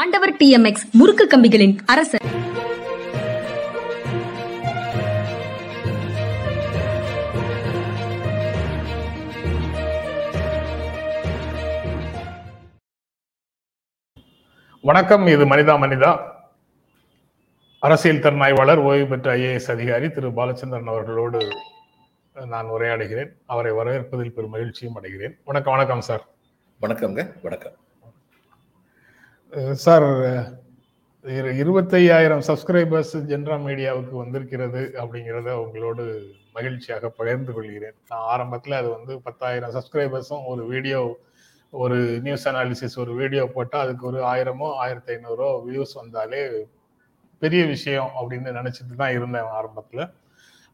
ஆண்டவர் TMX முறுக்கு கம்பிகளின் அரசர். வணக்கம், இது மனிதா. அரசியல் திறனாய்வாளர் ஓய்வு பெற்ற IAS அதிகாரி திரு பாலச்சந்திரன் அவர்களோடு நான் உரையாடுகிறேன். அவரை வரவேற்பதில் பெரும் மகிழ்ச்சியும் அடைகிறேன். வணக்கம் சார். வணக்கம்ங்க. வணக்கம் சார். 25,000 சப்ஸ்கிரைபர்ஸ் ஜென்ரா மீடியாவுக்கு வந்திருக்கிறது அப்படிங்கிறத உங்களோடு மகிழ்ச்சியாக பகிர்ந்து கொள்கிறேன். நான் ஆரம்பத்தில் அது 10,000 சப்ஸ்கிரைபர்ஸும் ஒரு வீடியோ, ஒரு நியூஸ் அனாலிசிஸ் ஒரு வீடியோ போட்டால் அதுக்கு 1,000-1,500 வியூஸ் வந்தாலே பெரிய விஷயம் அப்படின்னு நினச்சிட்டு தான் இருந்தேன் ஆரம்பத்தில்.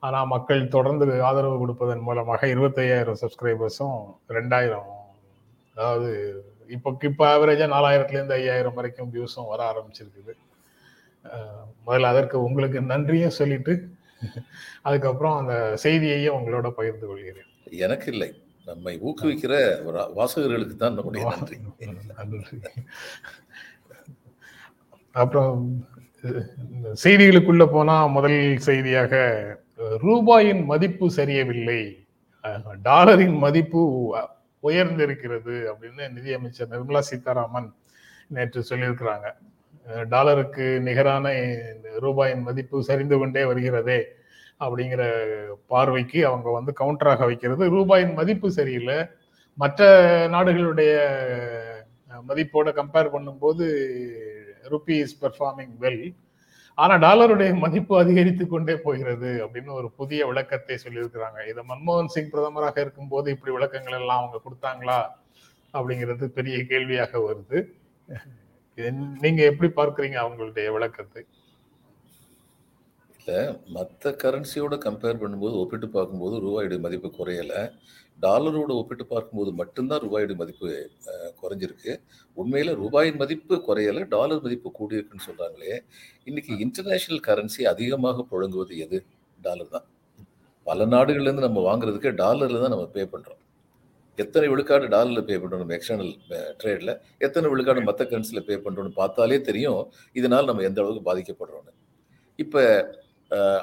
ஆனால் மக்கள் தொடர்ந்து ஆதரவு கொடுப்பதன் மூலமாக 25,000 சப்ஸ்கிரைபர்ஸும் 2,000, அதாவது இப்போ ஆவரேஜாக 4,000-5,000 வரைக்கும் வியூஸும் வர ஆரம்பிச்சிருக்குது. முதல்ல அதற்கு உங்களுக்கு நன்றியும் சொல்லிட்டு அதுக்கப்புறம் அந்த செய்தியையும் உங்களோட பகிர்ந்து கொள்கிறேன். எனக்கு இல்லை, நம்மை ஊக்குவிக்கிற வாசகர்களுக்கு தான் நம்முடைய நன்றி. அப்புறம் செய்திகளுக்குள்ள போனா முதல் செய்தியாக ரூபாயின் மதிப்பு சரியவில்லை, டாலரின் மதிப்பு உயர்ந்திருக்கிறது அப்படின்னு நிதியமைச்சர் நிர்மலா சீதாராமன் நேற்று சொல்லியிருக்கிறாங்க. டாலருக்கு நிகரான ரூபாயின் மதிப்பு சரிந்து கொண்டே வருகிறதே அப்படிங்கிற பார்வைக்கு அவங்க கவுண்டராக வைக்கிறது ரூபாயின் மதிப்பு சரியில்லை, மற்ற நாடுகளுடைய மதிப்போட கம்பேர் பண்ணும்போது ருப்பி இஸ் பெர்ஃபார்மிங் வெல், ஆனா டாலருடைய மதிப்பு அதிகரித்து கொண்டே போகிறது அப்படின்னு ஒரு புதிய விளக்கத்தை சொல்லியிருக்கிறாங்க. இதை மன்மோகன் சிங் பிரதமராக இருக்கும் போது இப்படி விளக்கங்கள் எல்லாம் அவங்க கொடுத்தாங்களா அப்படிங்கிறது பெரிய கேள்வியாக வருது. நீங்க எப்படி பார்க்குறீங்க அவங்களுடைய விளக்கத்தை? இல்லை, மற்ற கரன்சியோட கம்பேர் பண்ணும்போது ஒப்பிட்டு பார்க்கும்போது ரூபாயுடைய மதிப்பு குறையலை, டாலரோடு ஒப்பிட்டு பார்க்கும்போது மட்டும்தான் ரூபாயுடைய மதிப்பு குறைஞ்சிருக்கு. உண்மையில் ரூபாயின் மதிப்பு குறையலை, டாலர் மதிப்பு கூடியிருக்குன்னு சொல்கிறாங்களே. இன்றைக்கி இன்டர்நேஷ்னல் கரன்சி அதிகமாக புழங்குவது எது? டாலர் தான். பல நாடுகள்லேருந்து நம்ம வாங்குறதுக்கு டாலரில் தான் நம்ம பே பண்ணுறோம். எத்தனை விழுக்காடு டாலரில் பே பண்ணுறோம் நம்ம எக்ஸ்டர்னல் ட்ரேடில், எத்தனை விழுக்காடு மற்ற கரன்சியில் பே பண்ணுறோன்னு பார்த்தாலே தெரியும் இதனால் நம்ம எந்த அளவுக்கு பாதிக்கப்படுறோன்னு. இப்போ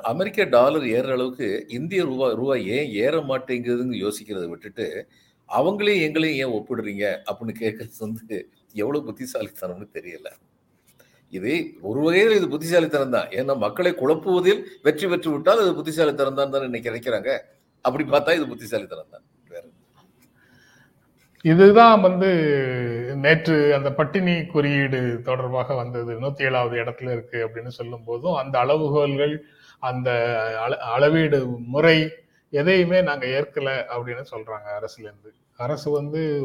அமெரிக்க டாலர் ஏறுற அளவுக்கு இந்திய ரூபாய் ஏன் ஏற மாட்டேங்குதுன்னு யோசிக்கிறத விட்டுட்டு அவங்களையும் எங்களையும் ஏன் ஒப்பிடுறீங்க அப்படின்னு கேட்கறது எவ்வளோ புத்திசாலித்தனம்னு தெரியல. இது ஒரு வகையில் இது புத்திசாலித்தனம் தான். ஏன்னா மக்களை குழப்புவதில் வெற்றி பெற்று விட்டால் அது புத்திசாலித்தனம் தான் இன்னைக்கு நினைக்கிறாங்க. அப்படி பார்த்தா இது புத்திசாலித்தனம் தான். வேற இதுதான் நேற்று அந்த பட்டினி குறியீடு தொடர்பாக வந்தது 107வது இடத்துல இருக்கு அப்படின்னு சொல்லும் போதும் அந்த அளவுகோல்கள், அந்த அளவீடு முறை எதையுமே நாங்க ஏற்கல அப்படின்னு சொல்றாங்க அரசுல இருந்து. அரசு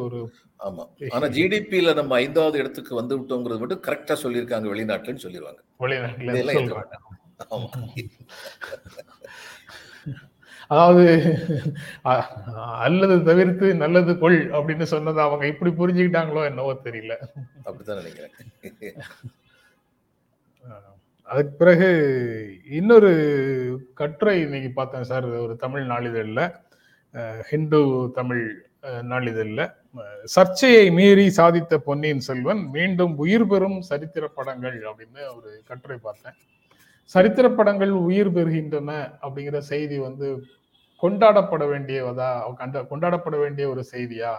ஒரு ஆமா, ஆனா ஜிடிபியில நம்ம 5வது இடத்துக்கு விட்டோங்கிறது மட்டும் கரெக்டா சொல்லியிருக்காங்க. வெளிநாட்டுலன்னு சொல்லிடுவாங்க, வெளிநாட்டுல சொல்றாங்க. ஆமா, அதாவது அல்லது தவிர்த்து நல்லது கொள் அப்படின்னு சொன்னதை அவங்க இப்படி புரிஞ்சுக்கிட்டாங்களோ என்னவோ தெரியல, அப்படித்தான் நினைக்கிறேன். அதுக்கு பிறகு இன்னொரு கட்டுரை இன்னைக்கு பார்த்தேன் சார், ஒரு தமிழ் நாளிதழில், ஹிந்து தமிழ் நாளிதழில், சர்ச்சையை மீறி சாதித்த பொன்னியின் செல்வன் மீண்டும் உயிர் பெறும் சரித்திர படங்கள் அப்படின்னு ஒரு கட்டுரை பார்த்தேன். சரித்திர படங்கள் உயிர் பெறுகின்றன அப்படிங்கிற செய்தி கொண்டாடப்பட வேண்டிய ஒரு செய்தியா?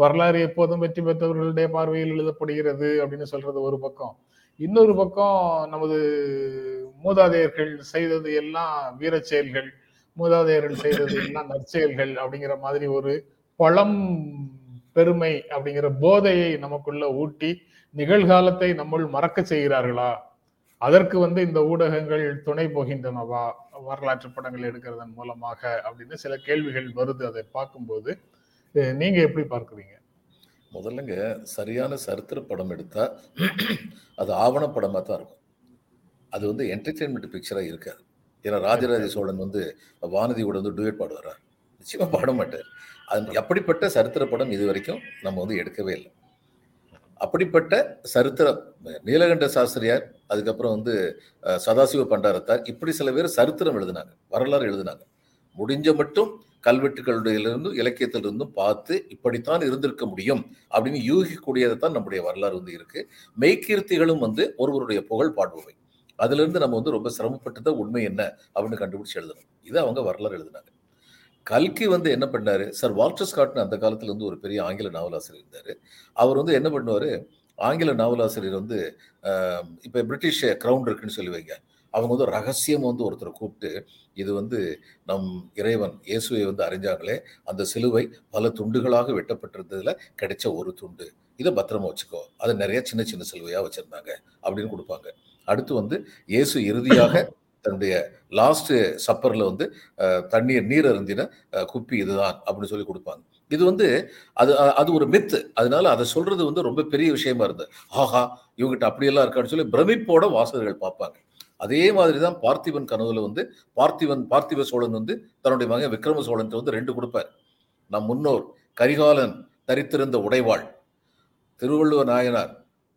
வரலாறு எப்போதும் வெற்றி பெற்றவர்களுடைய பார்வையில் எழுதப்படுகிறது அப்படின்னு சொல்றது ஒரு பக்கம். இன்னொரு பக்கம் நமது மூதாதையர்கள் செய்தது எல்லாம் வீர செயல்கள், மூதாதையர்கள் செய்தது எல்லாம் நற்செயல்கள் அப்படிங்கிற மாதிரி ஒரு பழம் பெருமை அப்படிங்கிற போதையை நமக்குள்ள ஊட்டி நிகழ்காலத்தை நம்முள் மறக்க செய்கிறார்களா? அதற்கு இந்த ஊடகங்கள் துணை போகின்றனவா வரலாற்று படங்கள் எடுக்கிறதன் மூலமாக அப்படின்னு சில கேள்விகள் வருது. அதை பார்க்கும்போது நீங்க எப்படி பார்க்குறீங்க? முதல்லங்க, சரியான சரித்திர படம் எடுத்தா அது ஆவணப்படமாக தான் இருக்கும். அது என்டர்டெயின்மெண்ட் பிக்சராக இருக்காது. ஏன்னா ராஜராஜ சோழன் வானதியோட டூயட் பாடுவாரா? நிச்சயமா பாட மாட்டார். அது அப்படிப்பட்ட சரித்திர படம் இது வரைக்கும் நம்ம எடுக்கவே இல்லை. அப்படிப்பட்ட சரித்திரம் நீலகண்ட சாஸ்திரியார், அதுக்கப்புறம் சதாசிவ பண்டாரத்தார், இப்படி சில பேர் சரித்திரம் எழுதினாங்க, வரலாறு எழுதினாங்க. முடிஞ்ச மட்டும் கல்வெட்டுக்களிலிருந்தும் இலக்கியத்திலிருந்தும் பார்த்து இப்படித்தான் இருந்திருக்க முடியும் அப்படின்னு யூகிக்கூடியதான் நம்முடைய வரலாறு வந்து இருக்கு. மெய்கீர்த்திகளும் வந்து ஒருவருடைய புகழ் பாடுபவை, அதிலிருந்து நம்ம வந்து ரொம்ப சிரமப்பட்டதை உண்மை என்ன அப்படின்னு கண்டுபிடிச்சு எழுதணும். இதை அவங்க வரலாறு எழுதினாங்க. கல்கி வந்து என்ன பண்ணாரு, சார் வால்டர் ஸ்காட்னு அந்த காலத்துல வந்து ஒரு பெரிய ஆங்கில நாவலாசிரியர் இருந்தாரு. அவர் வந்து என்ன பண்ணுவாரு, ஆங்கில நாவலாசிரியர் வந்து இப்ப பிரிட்டிஷ் கிரவுண்ட் இருக்குன்னு சொல்லி வைங்க, அவங்க வந்து ரகசியம் வந்து ஒருத்தரை கூப்பிட்டு, இது வந்து நம் இறைவன் இயேசுவை வந்து அறிஞ்சாங்களே அந்த சிலுவை பல துண்டுகளாக வெட்டப்பட்டிருந்ததுல கிடைச்ச ஒரு துண்டு, இதை பத்திரமா வச்சுக்கோ, அதை நிறைய சின்ன சின்ன சிலுவையாக வச்சிருந்தாங்க அப்படின்னு கொடுப்பாங்க. அடுத்து வந்து இயேசு இறுதியாக தன்னுடைய லாஸ்ட் சப்பரில் வந்து நீர் அருந்தின குப்பி இதுதான் அப்படின்னு சொல்லி கொடுப்பாங்க. இது வந்து அது அது ஒரு மித்து, அதனால அதை சொல்றது வந்து ரொம்ப பெரிய விஷயமா இருந்தது. ஆஹா இவங்ககிட்ட அப்படியெல்லாம் இருக்கான்னு சொல்லி பிரமிப்போட வாசகர்கள் பார்ப்பாங்க. அதே மாதிரி தான் பார்த்திபன் கனவுல வந்து பார்த்திப சோழன் வந்து தன்னுடைய மகன் விக்ரம சோழன் வந்து ரெண்டு கொடுப்பார். நம் முன்னோர் கரிகாலன் தரித்திருந்த உடைவாள், திருவள்ளுவர் நாயனார்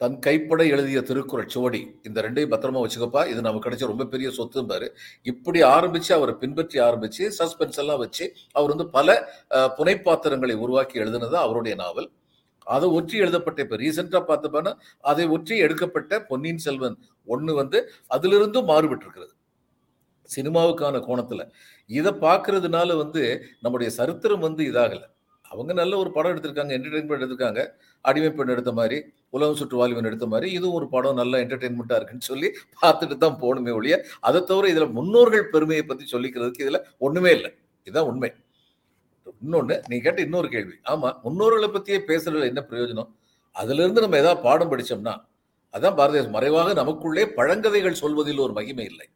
தன் கைப்பட எழுதிய திருக்குறள் சுவடி, இந்த ரெண்டையும் பத்திரமா வச்சுக்கப்பா, இது நமக்கு கிடைச்ச ரொம்ப பெரிய சொத்தும்பாரு. இப்படி ஆரம்பிச்சு அவரை பின்பற்றி ஆரம்பிச்சு சஸ்பென்ஸ் எல்லாம் வச்சு அவர் வந்து பல புனைப்பாத்திரங்களை உருவாக்கி எழுதினதா அவருடைய நாவல். அதை ஒற்றி எழுதப்பட்ட, இப்போ ரீசெண்டாக பார்த்தப்பன்னா அதை ஒற்றி எடுக்கப்பட்ட பொன்னியின் செல்வன் ஒன்று வந்து அதிலிருந்தும் மாறுபட்டு இருக்கிறது சினிமாவுக்கான கோணத்தில். இதை பார்க்கறதுனால வந்து நம்முடைய சரித்திரம் வந்து இதாகலை. அவங்க நல்ல ஒரு படம் எடுத்திருக்காங்க, என்டர்டெயின்மெண்ட் எடுத்திருக்காங்க. அடிமை பெண் எடுத்த மாதிரி, உலகம் சுற்று வாலிபன் எடுத்த மாதிரி இதுவும் ஒரு படம் நல்லா என்டர்டெயின்மெண்ட்டாக இருக்குன்னு சொல்லி பார்த்துட்டு தான் போகணுமே ஒழிய, அதை தவிர இதில் முன்னோர்கள் பெருமையை பற்றி சொல்லிக்கிறதுக்கு இதில் ஒன்றுமே இல்லை. இதுதான் உண்மை. இன்னொன்று நீ கேட்ட இன்னொரு கேள்வி, ஆமாம் முன்னோர்களை பற்றியே பேசுறதுல என்ன பிரயோஜனம்? அதிலிருந்து நம்ம ஏதாவது பாடம் படித்தோம்னா, அதான் பாரதியார் மறைவாக நமக்குள்ளே பழங்கதைகள் சொல்வதில் ஒரு மகிமை இல்லை,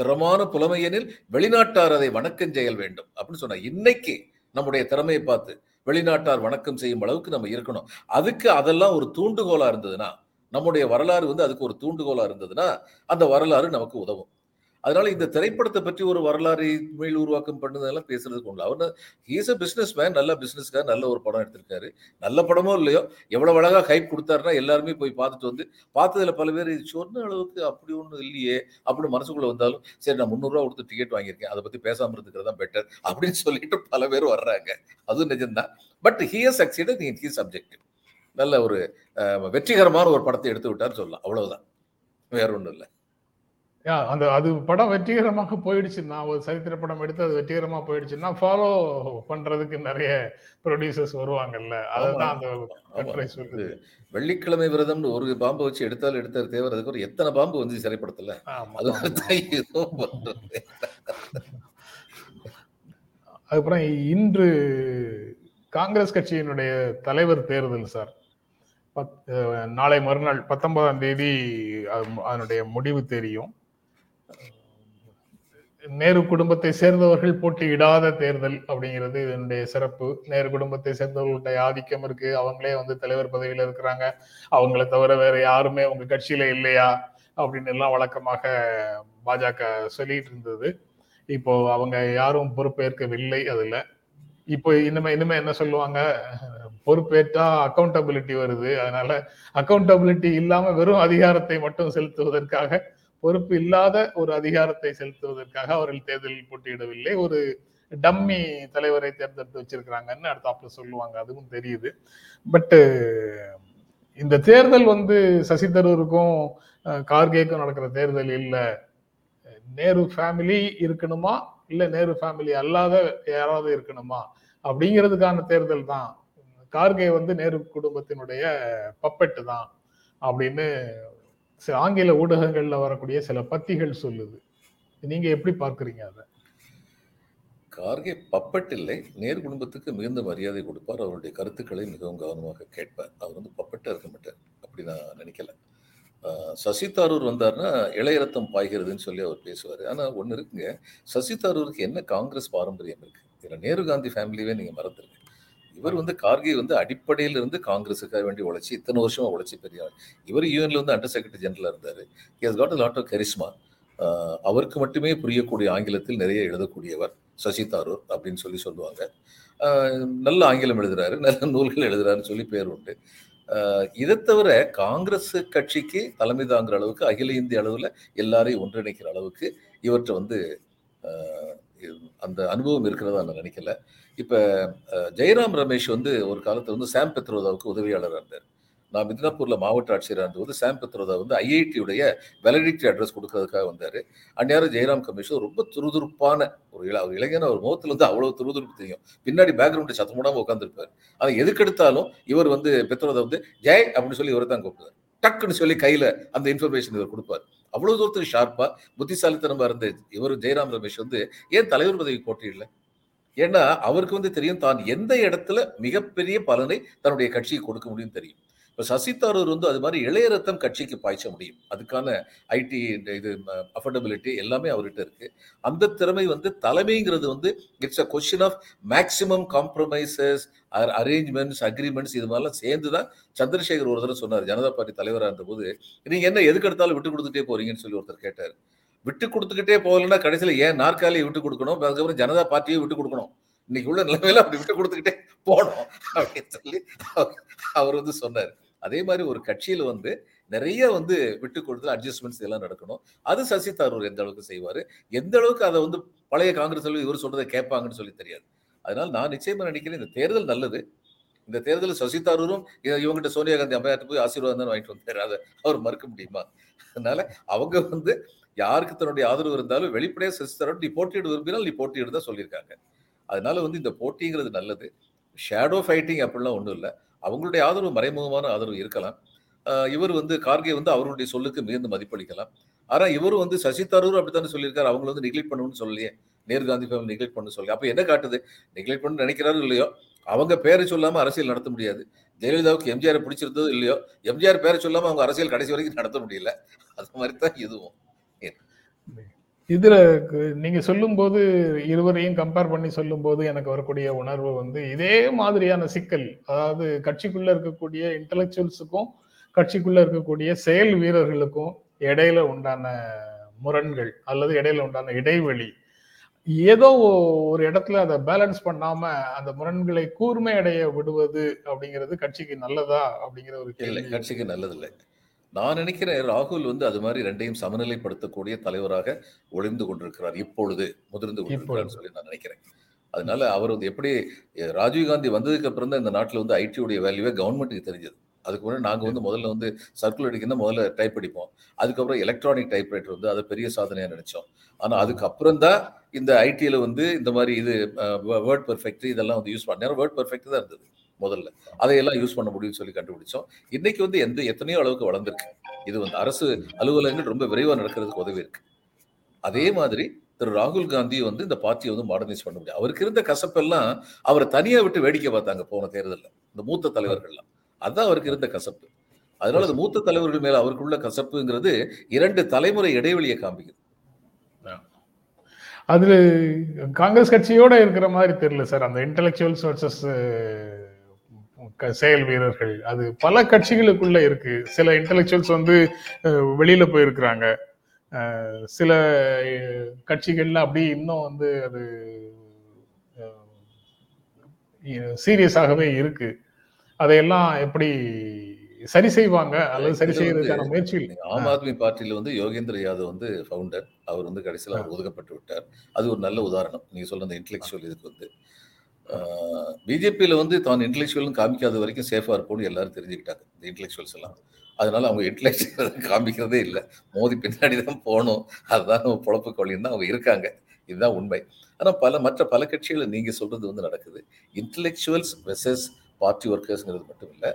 திறமான புலமையெனில் வெளிநாட்டார் அதை வணக்கம் செய்ய வேண்டும் அப்படின்னு சொன்னால், இன்னைக்கு நம்முடைய திறமையை பார்த்து வெளிநாட்டார் வணக்கம் செய்யும் அளவுக்கு நம்ம இருக்கணும். அதுக்கு அதெல்லாம் ஒரு தூண்டுகோலாக இருந்ததுன்னா, நம்முடைய வரலாறு வந்து அதுக்கு ஒரு தூண்டுகோலாக இருந்ததுன்னா அந்த வரலாறு நமக்கு உதவும். அதனால இந்த திரைப்படத்தை பற்றி ஒரு வரலாறு மீள் உருவாக்கம் பண்ணதெல்லாம் பேசுறதுக்கு ஒன்று. அவர் ஹீஸ் அ பிஸ்னஸ் மேன், நல்ல பிஸ்னஸ்க்காக நல்ல ஒரு படம் எடுத்திருக்காரு. நல்ல படமோ இல்லையோ, எவ்வளோ அழகாக ஹைப் கொடுத்தாருன்னா எல்லாருமே போய் பார்த்துட்டு வந்து, பார்த்ததில் பல பேர் இது சொன்ன அளவுக்கு அப்படி ஒன்றும் இல்லையே அப்படின்னு மனசுக்குள்ளே வந்தாலும், சரி நான் 300 ரூபா கொடுத்து டிக்கெட் வாங்கியிருக்கேன், அதை பற்றி பேசாமல் இருக்கிறது தான் பெட்டர் அப்படின்னு சொல்லிட்டு பல பேர் வர்றாங்க. அதுவும் நிஜம்தான். But here succeeded in his subject. நல்ல ஒரு வெற்றிகரமான ஒரு படத்தை எடுத்து விட்டார்னு சொல்லலாம். அவ்வளவுதான், வேற ஒன்றும் இல்லை. அந்த அது படம் வெற்றிகரமாக போயிடுச்சுன்னா, ஒரு சரித்திர படம் எடுத்து அது வெற்றிகரமா போயிடுச்சுன்னா ஃபாலோ பண்றதுக்கு நிறைய ப்ரொடியூசர்ஸ் வருவாங்கல்ல. அதுதான் அந்த வெள்ளிக்கிழமை விரதம்னு ஒரு பாம்பு வச்சு எடுத்தாலும் தேவை, அதுக்கு ஒரு எத்தனை பாம்பு வந்து சிறைப்படுத்தல. அதுக்கப்புறம் இன்று காங்கிரஸ் கட்சியினுடைய தலைவர் தேர்தல் சார், நாளை மறுநாள் 19ஆம் தேதி அதனுடைய முடிவு தெரியும். நேரு குடும்பத்தை சேர்ந்தவர்கள் போட்டியிடாத தேர்தல் அப்படிங்கிறது இதனுடைய சிறப்பு. நேரு குடும்பத்தை சேர்ந்தவர்களுடைய ஆதிக்கம் இருக்கு, அவங்களே வந்து தலைவர் பதவியில இருக்கிறாங்க, அவங்கள தவிர வேற யாருமே அவங்க கட்சியில இல்லையா அப்படின்னு எல்லாம் வழக்கமாக பாஜக சொல்லிட்டு இருந்தது. இப்போ அவங்க யாரும் பொறுப்பேற்கவில்லை. அதுல இப்போ இனிமே என்ன சொல்லுவாங்க, பொறுப்பேற்றா அக்கௌண்டபிலிட்டி வருது, அதனால அக்கௌண்டபிலிட்டி இல்லாம வெறும் அதிகாரத்தை மட்டும் செலுத்துவதற்காக, பொறுப்பு இல்லாத ஒரு அதிகாரத்தை செலுத்துவதற்காக அவர்கள் தேர்தலில் போட்டியிடவில்லை, ஒரு டம்மி தலைவரை தேர்ந்தெடுத்து வச்சிருக்கிறாங்கன்னு அடுத்தாப்புல சொல்லுவாங்க. அதுவும் தெரியுது. பட்டு இந்த தேர்தல் வந்து சசி தரூருக்கும் கார்கேக்கும் நடக்கிற தேர்தல் இல்லை. நேரு ஃபேமிலி இருக்கணுமா இல்லை நேரு ஃபேமிலி அல்லாத யாராவது இருக்கணுமா அப்படிங்கிறதுக்கான தேர்தல் தான். கார்கே வந்து நேரு குடும்பத்தினுடைய பப்பெட்டு தான் அப்படின்னு ஆங்கில ஊடகங்கள்ல வரக்கூடிய சில பத்திகள் சொல்லுது. நீங்க எப்படி பார்க்குறீங்க அதை? கார்கே பப்பட் இல்லை, நேரு குடும்பத்துக்கு மிகுந்த மரியாதை கொடுப்பார், அவருடைய கருத்துக்களை மிகவும் கவனமாக கேட்பார். அவர் வந்து பப்பட்டாக இருக்க மாட்டார் அப்படி நான் நினைக்கல. சசி தரூர் வந்தார்னா இளையரத்தம் பாய்கிறதுன்னு சொல்லி அவர் பேசுவார். ஆனால் ஒன்று இருக்குங்க, சசி தரூருக்கு என்ன காங்கிரஸ் பாரம்பரியம் இருக்குது, இதில் நேரு காந்தி ஃபேமிலியே நீங்கள் மறந்துடுங்க. இவர் வந்து கார்கே வந்து அடிப்படையில் இருந்து காங்கிரஸுக்காக வேண்டி உழைச்சி இத்தனை வருஷமா உழைச்சி பெரிய ஆள். இவர் யூஎன்ல வந்து அண்டர் செக்ரட்டரி ஜெனரலாக இருந்தார். He has got a lot of charisma. அவருக்கு மட்டுமே புரியக்கூடிய ஆங்கிலத்தில் நிறைய எழுதக்கூடியவர் சசி தரூர் அப்படின்னு சொல்லி சொல்லுவாங்க. நல்ல ஆங்கிலம் எழுதுறாரு, நல்ல நூல்கள் எழுதுறாருன்னு சொல்லி பேர் உண்டு. இதை தவிர காங்கிரஸ் கட்சிக்கு தலைமை தாங்குற அளவுக்கு, அகில இந்திய அளவில் எல்லாரையும் ஒன்றிணைக்கிற அளவுக்கு இவற்றை வந்து அந்த அனுபவம் இருக்கிறதா நான் நினைக்கல. இப்போ ஜெய்ராம் ரமேஷ் வந்து ஒரு காலத்தில் வந்து சாம் பித்ரோதாவுக்கு உதவியாளராக இருந்தார். நான் மிதினாப்பூரில் மாவட்ட ஆட்சியராக இருந்தபோது சாம் பித்ரோதா வந்து ஐஐடியுடைய வெலடிக்டரி அட்ரஸ் கொடுக்கறதுக்காக வந்தார். அந்நேரம் ஜெய்ராம் கமிஷன் ரொம்ப துருதுருப்பான ஒரு இளைஞன ஒரு முகத்தில் வந்து அவ்வளோ துருதுருப்பு தெரியும். பின்னாடி பேக்ரவுண்டு சத்தமுடாமல் உட்காந்துருப்பார். அதை எதுக்கெடுத்தாலும் இவர் வந்து பித்ரோதா வந்து ஜெய் அப்படின்னு சொல்லி இவரை தான் கூப்பிடுவார். டக்குன்னு சொல்லி கையில் அந்த இன்ஃபர்மேஷன் இவர் கொடுப்பார். அவ்வளோ தூரத்துக்கு ஷார்ப்பாக புத்திசாலித்தனமாக இருந்த இவர் ஜெய்ராம் ரமேஷ் வந்து ஏன் தலைவர் பதவி போட்டியிடல? ஏன்னா அவருக்கு வந்து தெரியும் தான் எந்த இடத்துல மிகப்பெரிய பலனை தன்னுடைய கட்சிக்கு கொடுக்க முடியும்னு தெரியும். இப்போ சசி தரூர் வந்து அது மாதிரி இளைய ரத்தம் கட்சிக்கு பாய்ச்ச முடியும். அதுக்கான ஐடி இது அஃபோர்டபிலிட்டி எல்லாமே அவர்கிட்ட இருக்கு. அந்த திறமை வந்து தலைமைங்கிறது வந்து it's a question of maximum compromises, arrangements, agreements, இது மாதிரிலாம் சேர்ந்து தான். சந்திரசேகர் ஒரு தடவை சொன்னார், ஜனதா பார்ட்டி தலைவராக இருந்தபோது, நீங்கள் என்ன எதுக்கு எடுத்தாலும் விட்டு கொடுத்துட்டே போறீங்கன்னு சொல்லி ஒருத்தர் கேட்டார். விட்டு கொடுத்துக்கிட்டே போகலன்னா கடைசியில் ஏன் நாற்காலியை விட்டு கொடுக்கணும், அதுக்கப்புறம் ஜனதா பார்ட்டியை விட்டு கொடுக்கணும், இன்னைக்கு உள்ள நிலைமையில அப்படி விட்டு கொடுத்துக்கிட்டே போனோம் அப்படின்னு சொல்லி அவர் வந்து சொன்னார். அதே மாதிரி ஒரு கட்சியில் வந்து நிறைய வந்து விட்டு கொடுத்து அட்ஜஸ்ட்மெண்ட்ஸ் எல்லாம் நடக்கணும். அது சசி தரூர் எந்த அளவுக்கு செய்வார், எந்த அளவுக்கு அதை வந்து பழைய காங்கிரஸ் இவர் சொல்றதை கேட்பாங்கன்னு சொல்லி தெரியாது. அதனால நான் நிச்சயமா நினைக்கிறேன் இந்த தேர்தல் நல்லது. இந்த தேர்தலில் சசி தரூரும் இவங்ககிட்ட சோனியா காந்தி அம்மையாட்டு போய் ஆசீர்வாதம் வாங்கிட்டு வந்தார், அதை அவர் மறுக்க முடியுமா? அதனால அவங்க வந்து யாருக்கு தன்னுடைய ஆதரவு இருந்தாலும் வெளிப்படையாக சசி தரூர் நீ போட்டியிட விரும்பினால் நீ போட்டியிட தான் சொல்லியிருக்காங்க. அதனால வந்து இந்த போட்டிங்கிறது நல்லது. ஷேடோ ஃபைட்டிங் அப்படிலாம் ஒன்றும் இல்லை. அவங்களுடைய ஆதரவு மறைமுகமான ஆதரவு இருக்கலாம். இவர் வந்து கார்கே வந்து அவருடைய சொல்லுக்கு மிகுந்த மதிப்பளிக்கலாம். ஆனால் இவர் வந்து சசி தரூர் அப்படித்தானே சொல்லியிருக்காரு, அவங்களை வந்து நெக்லெக்ட் பண்ணணும்னு சொல்லலையே, நேரு காந்தி ஃபேமிலி நெக்லெக்ட் பண்ணணும்னு சொல்லி. அப்போ என்ன காட்டுது, நெக்லெக்ட் பண்ணணும்னு நினைக்கிறாரு இல்லையோ, அவங்க பேரை சொல்லாமல் அரசியல் நடத்த முடியாது. ஜெயலலிதாவுக்கு எம்ஜிஆரை பிடிச்சிருந்ததோ இல்லையோ, எம்ஜிஆர் பேரை சொல்லாமல் அவங்க அரசியல் கடைசி வரைக்கும் நடத்த முடியல. அது மாதிரி தான் இதுவும். இதுல நீங்க சொல்லும் போது, இருவரையும் கம்பேர் பண்ணி சொல்லும் போது எனக்கு வரக்கூடிய உணர்வு வந்து இதே மாதிரியான சிக்கல், அதாவது கட்சிக்குள்ள இருக்கக்கூடிய இன்டலெக்சுவல்ஸுக்கும் கட்சிக்குள்ள இருக்கக்கூடிய செயல் வீரர்களுக்கும் இடையில உண்டான முரண்கள் அல்லது இடையில உண்டான இடைவெளி, ஏதோ ஒரு இடத்துல அதை பேலன்ஸ் பண்ணாம அந்த முரண்களை கூர்மை அடைய விடுவது அப்படிங்கிறது கட்சிக்கு நல்லதா அப்படிங்கிற ஒரு கேள்வி. கட்சிக்கு நல்லது இல்லை நான் நினைக்கிறேன். ராகுல் வந்து அது மாதிரி ரெண்டையும் சமநிலைப்படுத்தக்கூடிய தலைவராக ஒளிந்து கொண்டிருக்கிறார், இப்பொழுது முதிர்ந்து கொண்டிருக்கிறார்னு சொல்லி நான் நினைக்கிறேன். அதனால அவர் வந்து எப்படி ராஜீவ்காந்தி வந்ததுக்கு அப்புறம் தான் இந்த நாட்டில் வந்து ஐடியோடைய வேல்யூவே கவர்மெண்ட்டுக்கு தெரிஞ்சது. அதுக்கு முன்னாடி நாங்கள் வந்து முதல்ல வந்து சர்க்குலர் அடிக்கணும், முதல்ல டைப் அடிப்போம், அதுக்கப்புறம் எலக்ட்ரானிக் டைப்ரைட்டர் வந்து அதை பெரிய சாதனையாக நினைச்சோம். ஆனால் அதுக்கப்புறம் தான் இந்த ஐடியில் வந்து இந்த மாதிரி இது வேர்ட் பெர்ஃபெக்ட் இதெல்லாம் வந்து யூஸ் பண்ண, வேர்ட் பெர்ஃபெக்ட் தான் இருந்தது முதல்ல, அதையெல்லாம் யூஸ் பண்ண முடியும்னு சொல்லி கண்டுபிடிச்சோம். இன்னைக்கு வந்து எத்தனையோ அளவுக்கு வளர்ந்துருக்கு. இது வந்து அரசு அலுவலகங்கள் ரொம்ப விரைவாக நடக்கிறதுக்கு உதவி இருக்கு. அதே மாதிரி திரு ராகுல் காந்தி வந்து இந்த பார்ட்டியை வந்து மாடர்னைஸ் பண்ண முடியும். அவருக்கு இருந்த கசப்பெல்லாம் அவரை தனியாக விட்டு வேடிக்கை பார்த்தாங்க போன தேர்தலில் இந்த மூத்த தலைவர்கள்லாம். அதுதான் அவருக்கு இருந்த கசப்பு. அதனால அந்த மூத்த தலைவர்கள் மேல அவருக்குள்ள கசப்புங்கிறது 2 தலைமுறை இடைவெளியை காமிக்குது. அதுல காங்கிரஸ் கட்சியோட இருக்கிற மாதிரி தெரியல சார், அந்த இன்டெலெக்சுவல்ஸ் வெர்சஸ் செயல் வீரர்கள். அது பல கட்சிகளுக்குள்ள இருக்கு. சில இன்டெலெக்சுவல்ஸ் வந்து வெளியில போயிருக்கிறாங்க, சில கட்சிகள்ல அப்படி இன்னும் வந்து அது சீரியஸாகவே இருக்கு. அதையெல்லாம் எப்படி சரி செய்வாங்க அல்லது சரி செய்யறதுக்கான முயற்சியில் ஆம் ஆத்மி பார்ட்டியில வந்து யோகேந்திர யாதவ் வந்து ஃபவுண்டர், அவர் வந்து கடைசியில் அவர் ஒதுக்கப்பட்டு விட்டார். அது ஒரு நல்ல உதாரணம் நீங்க சொல்ற அந்த இன்டெலெக்சுவல். இதுக்கு வந்து பிஜேபியில் வந்து தான் இன்டெலெக்சுவல்னு காமிக்காத வரைக்கும் சேஃபாக இருப்போம்னு எல்லாரும் தெரிஞ்சுக்கிட்டாங்க இந்த இன்டெலெக்சுவல்ஸ் எல்லாம். அதனால அவங்க இன்டெலெக்சுவல் காமிக்கிறதே இல்லை, மோடி பின்னாடி தான் போகணும், அதுதான் நம்ம பொழப்பு கொள்ளின்னு தான் அவங்க இருக்காங்க. இதுதான் உண்மை. ஆனால் மற்ற பல கட்சிகளை நீங்கள் சொல்கிறது வந்து நடக்குது. இன்டெலெக்சுவல்ஸ் வெர்சஸ் பார்ட்டி ஒர்க்கர்ஸ்ங்கிறது மட்டும் இல்லை,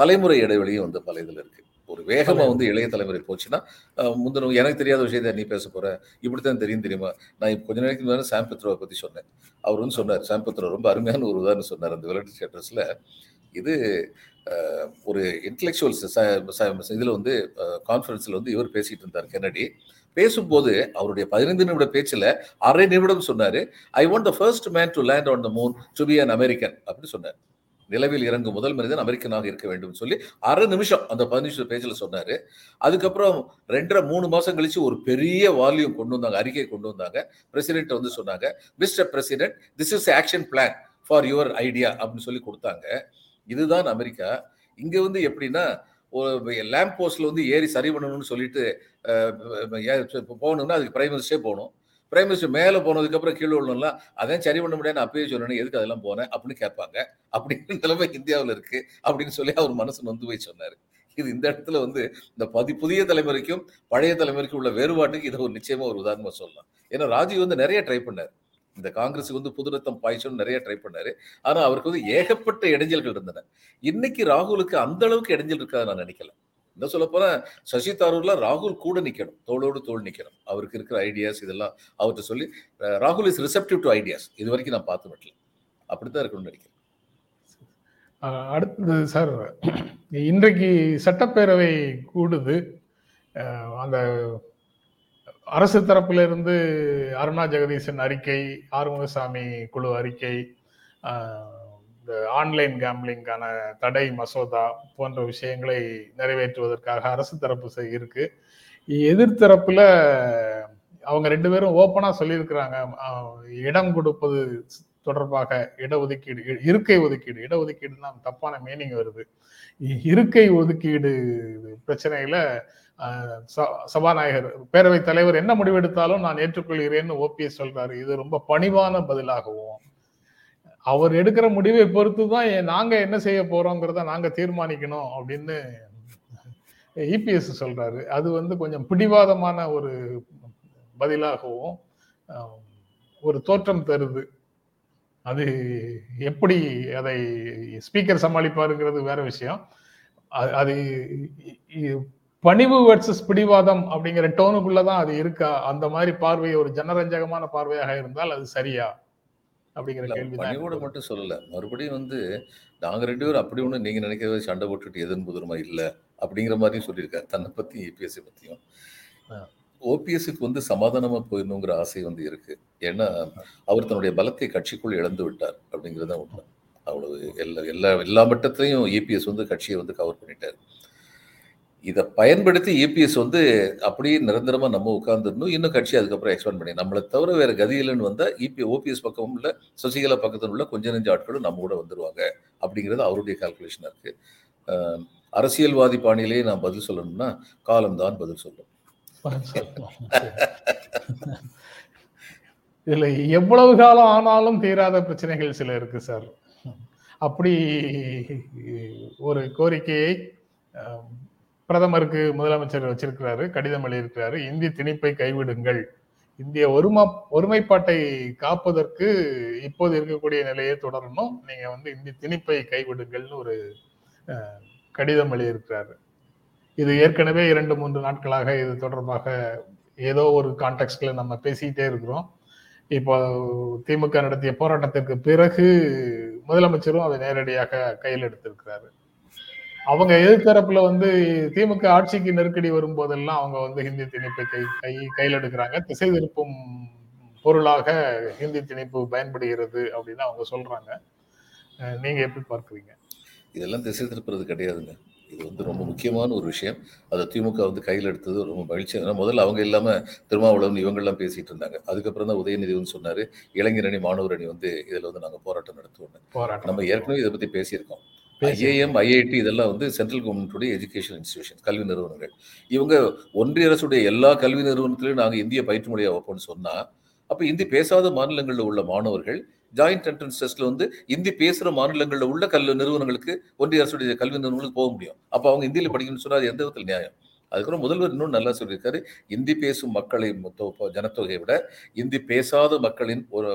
தலைமுறை இடைவெளியும் வந்து பல இதில் இருக்குது. ஒரு வேகமாக வந்து இளைய தலைமுறை போச்சுன்னா முந்தின எனக்கு தெரியாத விஷயத்த நீ பேச போகிற இப்படித்தான் தெரியுமா. நான் இப்போ கொஞ்ச நாளைக்கு முன்னாடி சாம் பித்ரோவை பற்றி சொன்னேன். அவர் வந்து சொன்னார், சாம் பித்ரோ ரொம்ப அருமையான ஒரு உதாரணம் சொன்னார் அந்த வெலடிக்டரி அட்ரஸில். இது ஒரு இன்டெலெக்சுவல்ஸ் இதில் வந்து கான்ஃபரன்ஸில் வந்து இவர் பேசிகிட்டு இருந்தார் கென்னடி. பேசும்போது அவருடைய 15 நிமிட பேச்சில் அரை நிமிடம் சொன்னார், I want the first man to land on the moon to be an American அப்படின்னு சொன்னார். நிலவில் இறங்கும் முதல் மனிதன் அமெரிக்கனாக இருக்க வேண்டும் சொல்லி அரை நிமிஷம் அந்த 15 பேஜில் சொன்னார். அதுக்கப்புறம் 2.5-3 மாதம் கழித்து ஒரு பெரிய வால்யூம் கொண்டு வந்தாங்க, அறிக்கை கொண்டு வந்தாங்க. பிரசிடென்ட் வந்து சொன்னாங்க, mister president this is action plan for your idea அப்படின்னு சொல்லி கொடுத்தாங்க. இதுதான் அமெரிக்கா. இங்கே வந்து எப்படின்னா ஒரு லேம்ப் போஸ்டில் வந்து ஏறி சரி பண்ணணும்னு சொல்லிட்டு போகணும்னா அதுக்கு பிரைம் மினிஸ்டரே போகணும். பிரைம் மினிஸ்டர் மேலே போனதுக்கப்புறம் கீழே உள்ளலாம் அதான் சரி பண்ண முடியாது, அப்பயே சொல்லணும் எதுக்கு அதெல்லாம் போனேன் அப்படின்னு கேட்பாங்க. அப்படின்னு நிலைமை இந்தியாவில் இருக்கு அப்படின்னு சொல்லி அவர் மனசு நொந்து போய் சொன்னார். இது இந்த இடத்துல வந்து இந்த புதிய தலைமுறைக்கும் பழைய தலைமுறைக்கும் உள்ள வேறுபாட்டுக்கு இதை ஒரு நிச்சயமா ஒரு உதாரணமா சொல்லலாம். ஏன்னா ராஜீவ் வந்து நிறைய ட்ரை பண்ணார், இந்த காங்கிரஸுக்கு வந்து புது ரத்தம் பாய்ச்சோன்னு நிறைய ட்ரை பண்ணாரு. ஆனால் அவருக்கு வந்து ஏகப்பட்ட இடைஞ்சல்கள் இருந்தன. இன்னைக்கு ராகுலுக்கு அந்த அளவுக்கு இடைஞ்சல் இருக்காது நான் நினைக்கல. என்ன சொல்ல போனா சசி தரூர்ல ராகுல் கூட நிக்கணும், தோளோடு தோல் நிக்கணும். அவருக்கு இருக்கிற ஐடியாஸ் இதெல்லாம் அவர்கிட்ட சொல்லி ராகுல் இஸ் ரிசெப்டிவ் டு ஐடியாஸ். இது வரைக்கும் நான் பார்த்து விட்டல, அப்படித்தான் இருக்கணும்னு நினைக்கிறேன். அடுத்தது சார், இன்றைக்கு சட்டப்பேரவை கூடுது. அந்த அரசு தரப்பிலிருந்து ஆரூனா ஜெகதீசன் அறிக்கை, ஆறுமுகசாமி குழு அறிக்கை, ஆன்லைன் கேம்பிளிங்கான தடை மசோதா போன்ற விஷயங்களை நிறைவேற்றுவதற்காக அரசு தரப்பு இருக்கு. எதிர்த்தரப்புல அவங்க ரெண்டு பேரும் ஓப்பனா சொல்லியிருக்கிறாங்க, இடம் கொடுப்பது தொடர்பாக இடஒதுக்கீடு, இருக்கை ஒதுக்கீடு, இடஒதுக்கீடுனா தப்பான மீனிங் வருது, இருக்கை ஒதுக்கீடு பிரச்சனையில சபாநாயகர் பேரவைத் தலைவர் என்ன முடிவெடுத்தாலும் நான் ஏற்றுக்கொள்கிறேன்னு ஓபிஎஸ் சொல்றாரு. இது ரொம்ப பணிவான பதிலாகவும் அவர் எடுக்கிற முடிவை பொறுத்து தான் நாங்க என்ன செய்ய போறோங்கிறத நாங்க தீர்மானிக்கணும் அப்படின்னு இபிஎஸ் சொல்றாரு. அது வந்து கொஞ்சம் பிடிவாதமான ஒரு பதிலாகவும் ஒரு தோற்றம் தருது. அது எப்படி அதை ஸ்பீக்கர் சமாளிப்பாருங்கிறது வேற விஷயம். அது பணிவு வெர்சஸ் பிடிவாதம் அப்படிங்கிற டோனுக்குள்ளதான் அது இருக்கா? அந்த மாதிரி பார்வை ஒரு ஜனரஞ்சகமான பார்வையாக இருந்தால் அது சரியா? பணிவோட மட்டும் சொல்லல, மறுபடியும் வந்து நாங்க ரெண்டு பேரும் அப்படி ஒண்ணு நீங்க நினைக்கிறத சண்டை போட்டுட்டு எதிர்புதுமா இல்ல அப்படிங்கிற மாதிரியும் சொல்லியிருக்காரு. தன்னை பத்தி இபிஎஸ் பத்தியும் ஓபிஎஸ்க்கு வந்து சமாதானமா போயிடணுங்கிற ஆசை வந்து இருக்கு. ஏன்னா அவர் தன்னுடைய பலத்தை கட்சிக்குள் இழந்து விட்டார் அப்படிங்கிறத உண்மை. அவ்வளவு எல்லா எல்லா எல்லா மட்டத்திலையும் இபிஎஸ் வந்து கட்சியை வந்து கவர் பண்ணிட்டாரு. இதை பயன்படுத்தி இபிஎஸ் வந்து அப்படியே நிரந்தரமாக நம்ம உட்காந்துடணும், இன்னும் கட்சி அதுக்கப்புறம் எக்ஸ்பேண்ட் பண்ணி நம்மளை தவிர வேறு கதியிலன்னு வந்தால் ஓபிஎஸ் பக்கமும் இல்லை, சசிகலா பக்கத்தில் உள்ள கொஞ்ச நெஞ்ச ஆட்களும் நம்ம கூட வந்துடுவாங்க அப்படிங்கிறது அவருடைய கால்குலேஷனாக இருக்குது. அரசியல்வாதி பாணியிலேயே நான் பதில் சொல்லணும்னா காலம்தான் பதில் சொல்லும். இதில் எவ்வளவு காலம் ஆனாலும் தீராத பிரச்சனைகள் சில இருக்குது சார். அப்படி ஒரு கோரிக்கையை பிரதமருக்கு முதலமைச்சர் வச்சிருக்கிறாரு, கடிதம் எழுதியிருக்கிறாரு, இந்திய திணிப்பை கைவிடுங்கள், இந்திய ஒருமைப்பாட்டை காப்பதற்கு இப்போது இருக்கக்கூடிய நிலையை தொடரணும், நீங்க வந்து இந்திய திணிப்பை கைவிடுங்கள்னு ஒரு கடிதம் எழுதியிருக்கிறாரு. இது ஏற்கனவே 2-3 நாட்களாக இது தொடர்பாக ஏதோ ஒரு கான்டெக்ட்ல நம்ம பேசிக்கிட்டே இருக்கிறோம். இப்போ திமுக நடத்திய போராட்டத்திற்கு பிறகு முதலமைச்சரும் அதை நேரடியாக கையில் எடுத்திருக்கிறாரு. அவங்க எதிர்த்தரப்புல வந்து திமுக ஆட்சிக்கு நெருக்கடி வரும்போதெல்லாம் அவங்க வந்து ஹிந்தி திணிப்பை கையில் எடுக்கிறாங்க, திசை திருப்பும் பொருளாக ஹிந்தி திணிப்பு பயன்படுகிறது அப்படின்னு அவங்க சொல்றாங்க. நீங்க எப்படி பார்க்குறீங்க? இதெல்லாம் திசை திருப்புறது கிடையாதுங்க. இது வந்து ரொம்ப முக்கியமான ஒரு விஷயம். அதை திமுக வந்து கையில் எடுத்தது ரொம்ப மகிழ்ச்சி. முதல்ல அவங்க இல்லாமல் திருமாவளவன் இவங்கெல்லாம் பேசிட்டு இருந்தாங்க. அதுக்கப்புறம் தான் உதயநிதி வந்து சொன்னாரு இளைஞர் அணி மாணவர் அணி வந்து இதில் வந்து நாங்கள் போராட்டம் நடத்துவோம். நம்ம ஏற்கனவே இதை பற்றி பேசியிருக்கோம். ஐஏஎம் ஐஐடி இதெல்லாம் வந்து சென்ட்ரல் கவர்மெண்ட்டுடைய எஜுகேஷன் இன்ஸ்டிடியூஷன், கல்வி நிறுவனங்கள். இவங்க ஒன்றிய அரசுடைய எல்லா கல்வி நிறுவனத்திலையும் நாங்கள் இந்திய பயிற்று மொழியை வைப்போம்னு சொன்னால், அப்போ இந்தி பேசாத மாநிலங்களில் உள்ள மாணவர்கள் ஜாயிண்ட் என்ட்ரன்ஸ் டெஸ்ட்டில் வந்து இந்தி பேசுகிற மாநிலங்களில் உள்ள நிறுவனங்களுக்கு ஒன்றிய அரசுடைய கல்வி நிறுவனங்களுக்கு போக முடியும். அப்போ அவங்க இந்தியில் படிக்கணும்னு சொன்னால் அது எந்த விதத்தில் நியாயம்? அதுக்கப்புறம் முதல்வர் இன்னொன்று நல்லா சொல்லியிருக்காரு, இந்தி பேசும் மக்களை ஜனத்தொகையை விட இந்தி பேசாத மக்களின் ஒரு